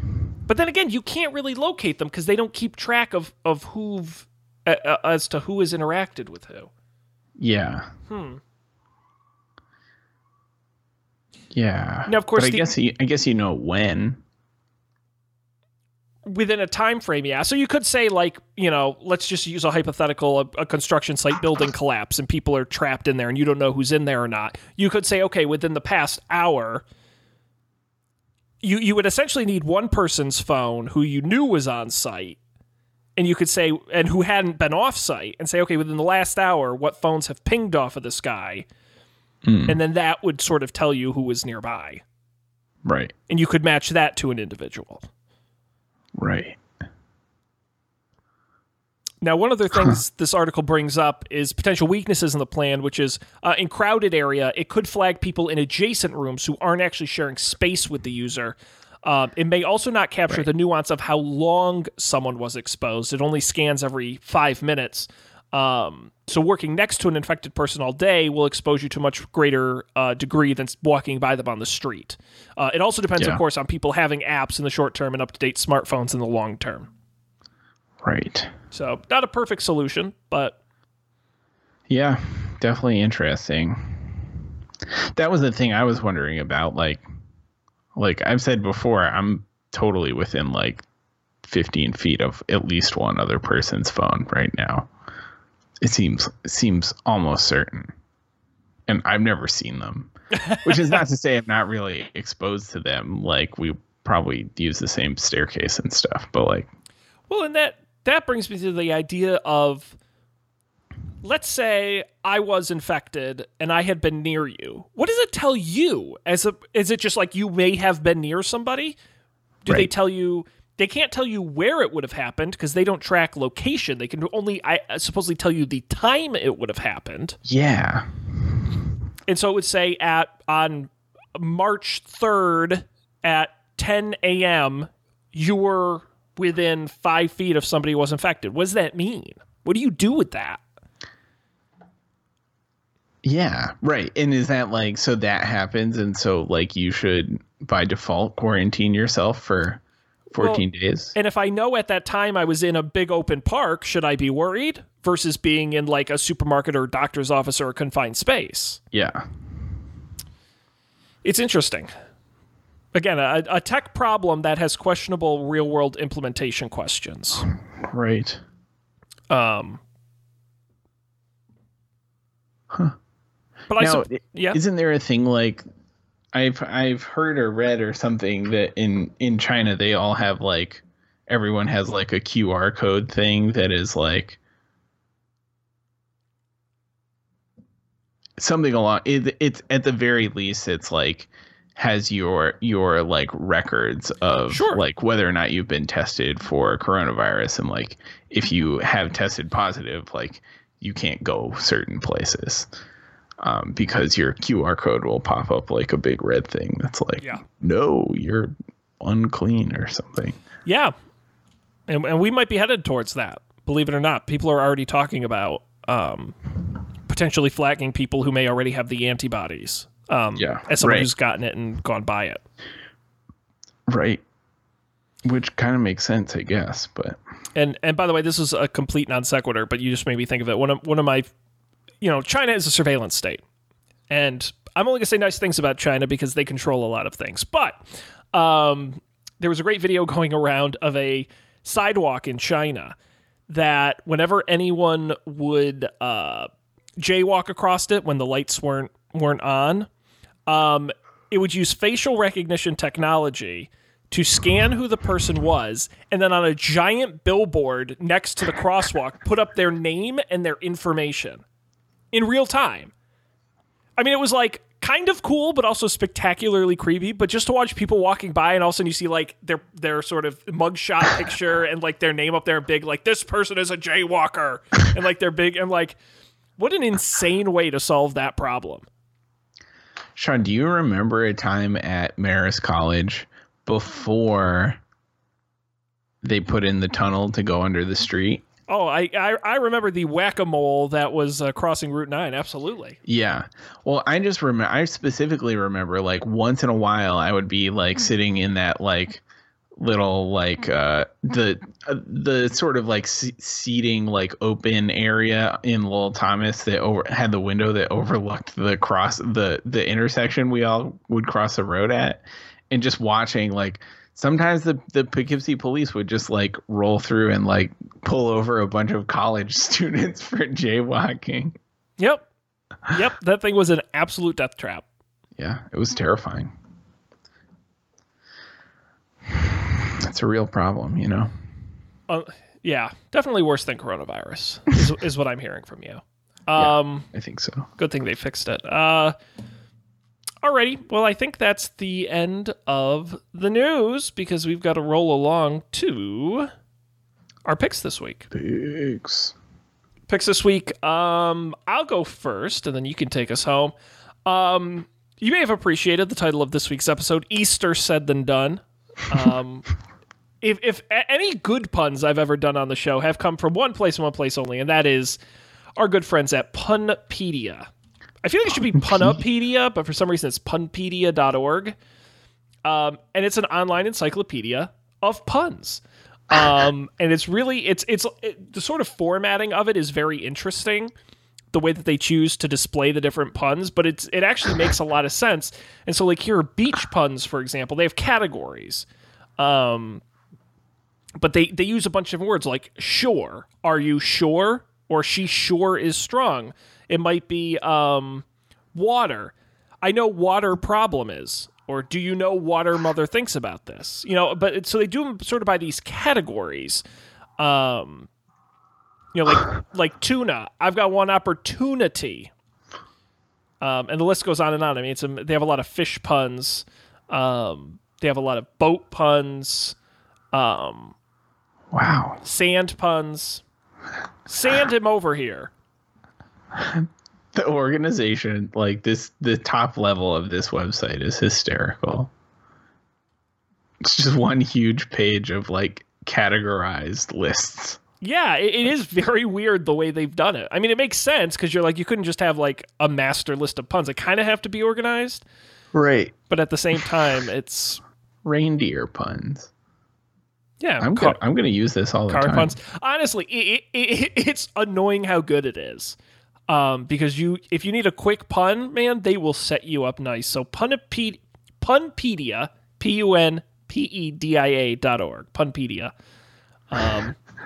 But then again, you can't really locate them because they don't keep track of who as to who has interacted with who. Yeah. Yeah. Now, of course, but I guess you know when. Within a time frame, yeah. So you could say, like, you know, let's just use a hypothetical, a construction site building collapse, and people are trapped in there, and you don't know who's in there or not. You could say, okay, within the past hour, you would essentially need one person's phone who you knew was on site, and you could say, and who hadn't been off site, and say, okay, within the last hour, what phones have pinged off of this guy, and then that would sort of tell you who was nearby, right? And you could match that to an individual. Right. Now, one of the things this article brings up is potential weaknesses in the plan, which is in crowded area, it could flag people in adjacent rooms who aren't actually sharing space with the user. It may also not capture the nuance of how long someone was exposed. It only scans every 5 minutes. So working next to an infected person all day will expose you to a much greater degree than walking by them on the street. It also depends, of course, on people having apps in the short term and up-to-date smartphones in the long term. Right. So not a perfect solution, but... Yeah, definitely interesting. That was the thing I was wondering about. Like I've said before, I'm totally within like 15 feet of at least one other person's phone right now. It seems almost certain. And I've never seen them, which is not to say I'm not really exposed to them. Like, we probably use the same staircase and stuff, but like... Well, and that brings me to the idea of, let's say I was infected and I had been near you. What does it tell you? Is it just like you may have been near somebody? Do they tell you... They can't tell you where it would have happened because they don't track location. They can only, supposedly, tell you the time it would have happened. Yeah. And so it would say on March 3rd at 10 a.m., you were within 5 feet of somebody who was infected. What does that mean? What do you do with that? Yeah, right. And is that like, so that happens, and so like you should, by default, quarantine yourself for... 14 days. And if I know at that time I was in a big open park, should I be worried versus being in like a supermarket or a doctor's office or a confined space? Yeah. It's interesting. Again, a tech problem that has questionable real world implementation questions. Right. But now, isn't there a thing like... I've heard or read or something that in China they all have like, everyone has like a QR code thing that is like something along, it's at the very least it's like has your like records of like whether or not you've been tested for coronavirus, and like if you have tested positive, like you can't go certain places because your QR code will pop up like a big red thing that's like, no, you're unclean or something. Yeah. And we might be headed towards that, believe it or not. People are already talking about potentially flagging people who may already have the antibodies as someone who's gotten it and gone by it. Right. Which kind of makes sense, I guess. But and by the way, this is a complete non sequitur, but you just made me think of it. One of my, you know, China is a surveillance state. And I'm only going to say nice things about China because they control a lot of things. But there was a great video going around of a sidewalk in China that whenever anyone would jaywalk across it when the lights weren't on, it would use facial recognition technology to scan who the person was, and then on a giant billboard next to the crosswalk put up their name and their information in real time. I mean, it was like kind of cool, but also spectacularly creepy. But just to watch people walking by, and all of a sudden you see like their sort of mugshot picture and like their name up there big, like this person is a jaywalker, and like they're big, and like what an insane way to solve that problem. Sean, do you remember a time at Marist College before they put in the tunnel to go under the street? Oh, I remember the whack-a-mole that was crossing Route 9. Absolutely. Yeah. Well, I just remember, I specifically remember like once in a while I would be like sitting in that like little like the sort of like seating like open area in Lowell Thomas that had the window that overlooked the intersection we all would cross the road at, and just watching like. Sometimes the Poughkeepsie police would just like roll through and like pull over a bunch of college students for jaywalking. Yep. Yep. That thing was an absolute death trap. Yeah. It was terrifying. That's a real problem, you know? Yeah. Definitely worse than coronavirus is what I'm hearing from you. Yeah, I think so. Good thing they fixed it. Alrighty, well, I think that's the end of the news because we've got to roll along to our picks this week. Picks this week. I'll go first, and then you can take us home. You may have appreciated the title of this week's episode, Easter Said Than Done. If any good puns I've ever done on the show have come from one place and one place only, and that is our good friends at Punpedia. I feel like it should be Punopedia, but for some reason it's punpedia.org. And it's an online encyclopedia of puns. And it's really, the sort of formatting of it is very interesting, the way that they choose to display the different puns, but it actually makes a lot of sense. And so like here are beach puns, for example. They have categories. But they use a bunch of words like sure. Are you sure? Or she sure is strong. It might be water. I know water problem is, or do you know water mother thinks about this? You know, but so they do them sort of by these categories. You know, like tuna. I've got one opportunity, and the list goes on and on. I mean, they have a lot of fish puns. They have a lot of boat puns. Wow. Sand puns. Sand him over here. The organization, like the top level of this website is hysterical. It's just one huge page of like categorized lists. Yeah, it is very weird the way they've done it. I mean, it makes sense because you're like, you couldn't just have like a master list of puns. They kind of have to be organized. Right. But at the same time, it's reindeer puns. Yeah, I'm going to use this all the time. Car puns. Honestly, it's annoying how good it is. Because if you need a quick pun, man, they will set you up nice. So Punpedia, Punpedia.org, Punpedia.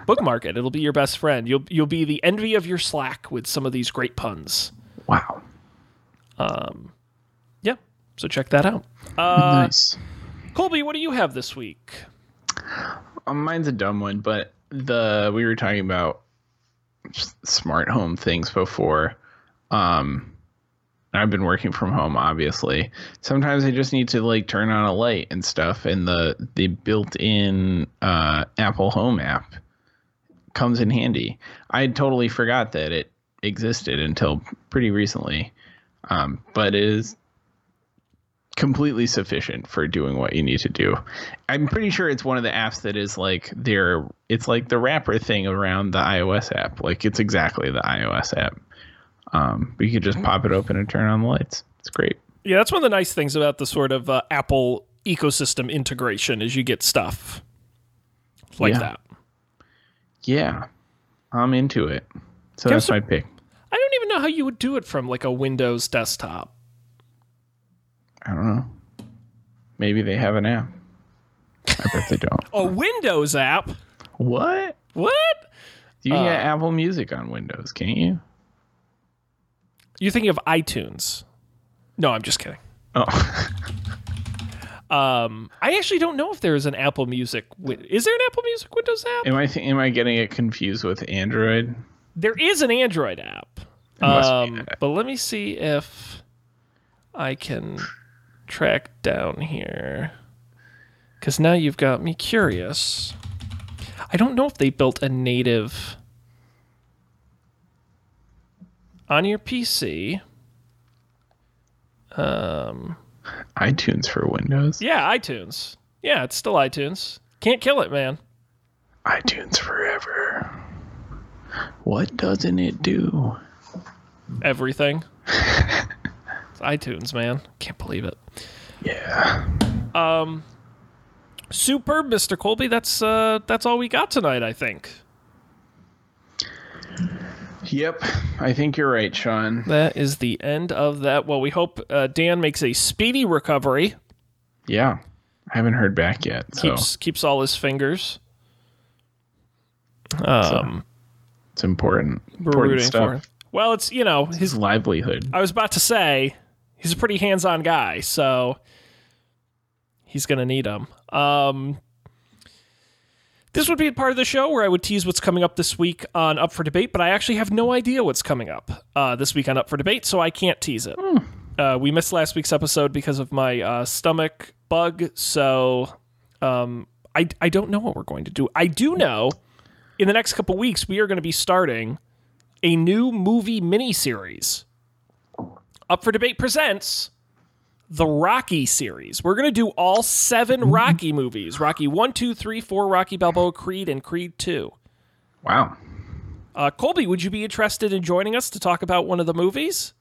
Bookmark it. It'll be your best friend. You'll be the envy of your Slack with some of these great puns. Wow. Yeah. So check that out. Nice. Colby, what do you have this week? Mine's a dumb one, but we were talking about smart home things before I've been working from home, obviously. Sometimes I just need to like turn on a light and stuff, and the built-in Apple Home app comes in handy. I totally forgot that it existed until pretty recently, but it is completely sufficient for doing what you need to do. I'm pretty sure it's one of the apps that is like it's like the wrapper thing around the iOS app. Like it's exactly the iOS app. But you could just pop it open and turn on the lights. It's great. Yeah, that's one of the nice things about the sort of Apple ecosystem integration is you get stuff like that. Yeah, I'm into it. So that's my pick. I don't even know how you would do it from like a Windows desktop. I don't know. Maybe they have an app. I bet they don't. A Windows app? What? What? You can get Apple Music on Windows, can't you? You're thinking of iTunes. No, I'm just kidding. Oh. I actually don't know if there is an Apple Music. Is there an Apple Music Windows app? Am I getting it confused with Android? There is an Android app. But let me see if I can track down here. Because now you've got me curious. I don't know if they built a native on your PC. iTunes for Windows? Yeah, iTunes. Yeah, it's still iTunes. Can't kill it, man. iTunes forever. What doesn't it do? Everything. It's iTunes, man. Can't believe it. Yeah. Superb, Mr. Colby. That's all we got tonight, I think. Yep, I think you're right, Sean. That is the end of that. Well, we hope Dan makes a speedy recovery. Yeah, I haven't heard back yet. Keeps all his fingers. It's important. Important stuff. Well, it's, you know, his livelihood. I was about to say he's a pretty hands-on guy, so he's going to need him. This would be a part of the show where I would tease what's coming up this week on Up for Debate, but I actually have no idea what's coming up this week on Up for Debate, so I can't tease it. We missed last week's episode because of my stomach bug, so I don't know what we're going to do. I do know in the next couple weeks we are going to be starting a new movie miniseries. Up for Debate presents the Rocky series. We're going to do all 7 Rocky movies. Rocky 1, 2, 3, 4, Rocky Balboa, Creed, and Creed 2. Wow. Colby, would you be interested in joining us to talk about one of the movies?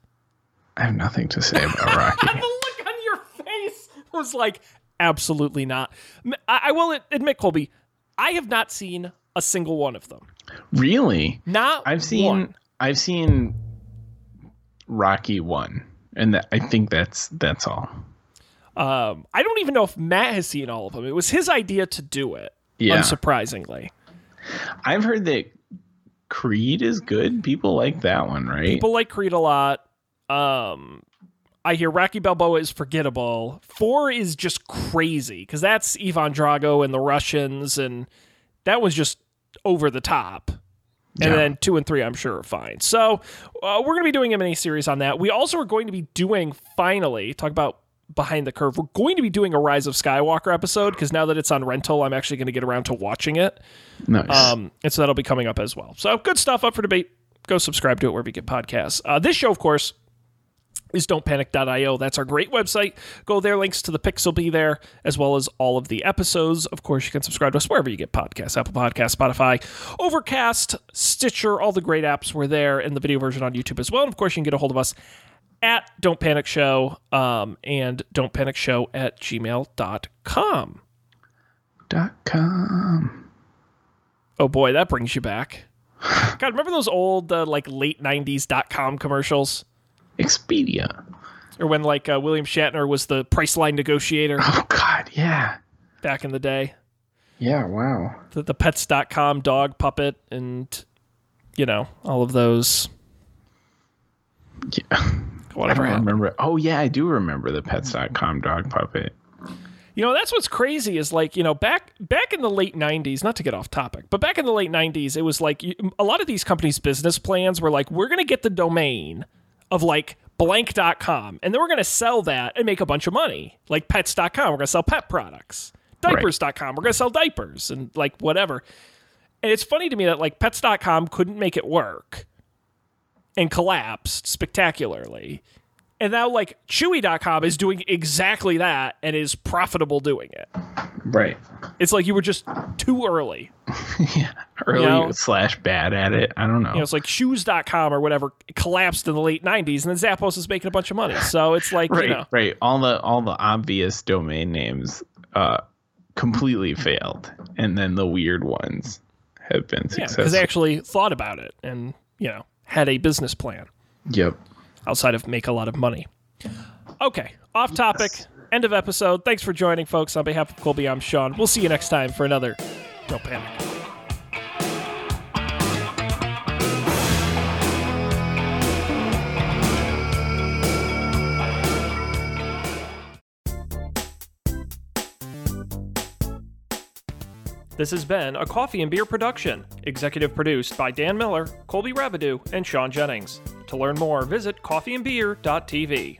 I have nothing to say about Rocky. The look on your face was like, absolutely not. I will admit, Colby, I have not seen a single one of them. Really? Not one. I've seen Rocky 1. And that, I think that's all. I don't even know if Matt has seen all of them. It was his idea to do it, unsurprisingly. I've heard that Creed is good. People like that one, right? People like Creed a lot. I hear Rocky Balboa is forgettable. 4 is just crazy, because that's Ivan Drago and the Russians, and that was just over the top. And then 2 and 3, I'm sure, are fine. So we're going to be doing a mini-series on that. We also are going to be doing, finally, talk about Behind the Curve, we're going to be doing a Rise of Skywalker episode, because now that it's on rental, I'm actually going to get around to watching it. Nice. And so that'll be coming up as well. So good stuff, Up for Debate. Go subscribe to it wherever you get podcasts. This show, of course, is don'tpanic.io. That's our great website. Go there. Links to the picks will be there, as well as all of the episodes. Of course, you can subscribe to us wherever you get podcasts. Apple Podcasts, Spotify, Overcast, Stitcher, all the great apps were there, and the video version on YouTube as well. And of course, you can get a hold of us at Don't Panic Show and don'tpanicshow@gmail.com. Oh boy, that brings you back. God, remember those old like late 90s .com commercials? Expedia, or when like William Shatner was the Priceline negotiator. Oh God, yeah, back in the day. Yeah, wow. The Pets.com dog puppet, and you know all of those. Yeah, whatever. I don't remember. Oh yeah, I do remember the Pets.com dog puppet. You know, that's what's crazy is like, you know, back in the late 90s, not to get off topic, but back in the late 90s, it was like a lot of these companies' business plans were like, we're going to get the domain of like blank.com, and then we're going to sell that and make a bunch of money. Like Pets.com, we're going to sell pet products. Diapers.com, we're going to sell diapers and like whatever. And it's funny to me that like Pets.com couldn't make it work and collapsed spectacularly. And now like Chewy.com is doing exactly that and is profitable doing it. Right. It's like you were just too early. Yeah. Early, you know? / bad at it. I don't know. You know, it's like shoes.com or whatever collapsed in the late 90s, and then Zappos is making a bunch of money. So it's like, right, you know. Right. All the obvious domain names completely failed. And then the weird ones have been successful. Because they actually thought about it and, you know, had a business plan. Yep. Outside of make a lot of money. Okay, off topic, End of episode. Thanks for joining, folks. On behalf of Colby, I'm Sean. We'll see you next time for another Don't Panic. This has been a Coffee and Beer production, executive produced by Dan Miller, Colby Rabideau, and Sean Jennings. To learn more, visit coffeeandbeer.tv.